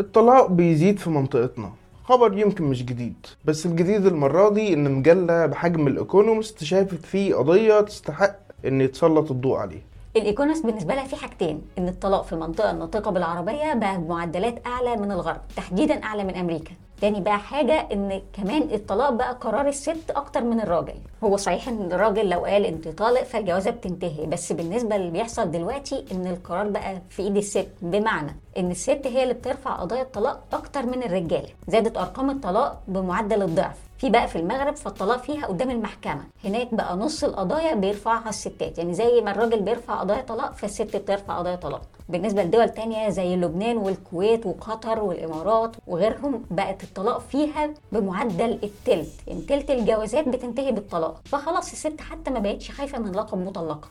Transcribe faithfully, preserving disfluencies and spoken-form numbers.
الطلاق بيزيد في منطقتنا. خبر يمكن مش جديد، بس الجديد المرة دي ان مجلة بحجم الإيكونومست شافت فيه قضية تستحق ان يتسلط الضوء عليه. الإيكونومست بالنسبة لها في حاجتين، ان الطلاق في المنطقة الناطقة بالعربية بقى بمعدلات اعلى من الغرب، تحديدا اعلى من امريكا. تاني بقى حاجة ان كمان الطلاق بقى قرار الست اكتر من الراجل. هو صحيح ان الراجل لو قال انت طالق فالجوازة بتنتهي، بس بالنسبة اللي بيحصل دلوقتي ان القرار بقى في ايد الست، بمعنى ان الست هي اللي بترفع قضايا الطلاق اكتر من الرجالة. زادت ارقام الطلاق بمعدل الضعف. في بقى في المغرب فالطلاق فيها قدام المحكمة، هناك بقى نص القضايا بيرفعها الستات، يعني زي ما الراجل بيرفع قضايا طلاق فالست بترفع قضايا طلاق. بالنسبة لدول تانية زي لبنان والكويت وقطر والامارات وغيرهم بقت الطلاق فيها بمعدل التلت، يعني تلت الجوازات بتنتهي بالطلاق. فخلاص الست حتى ما بقتش خايفة من لقب مطلقة.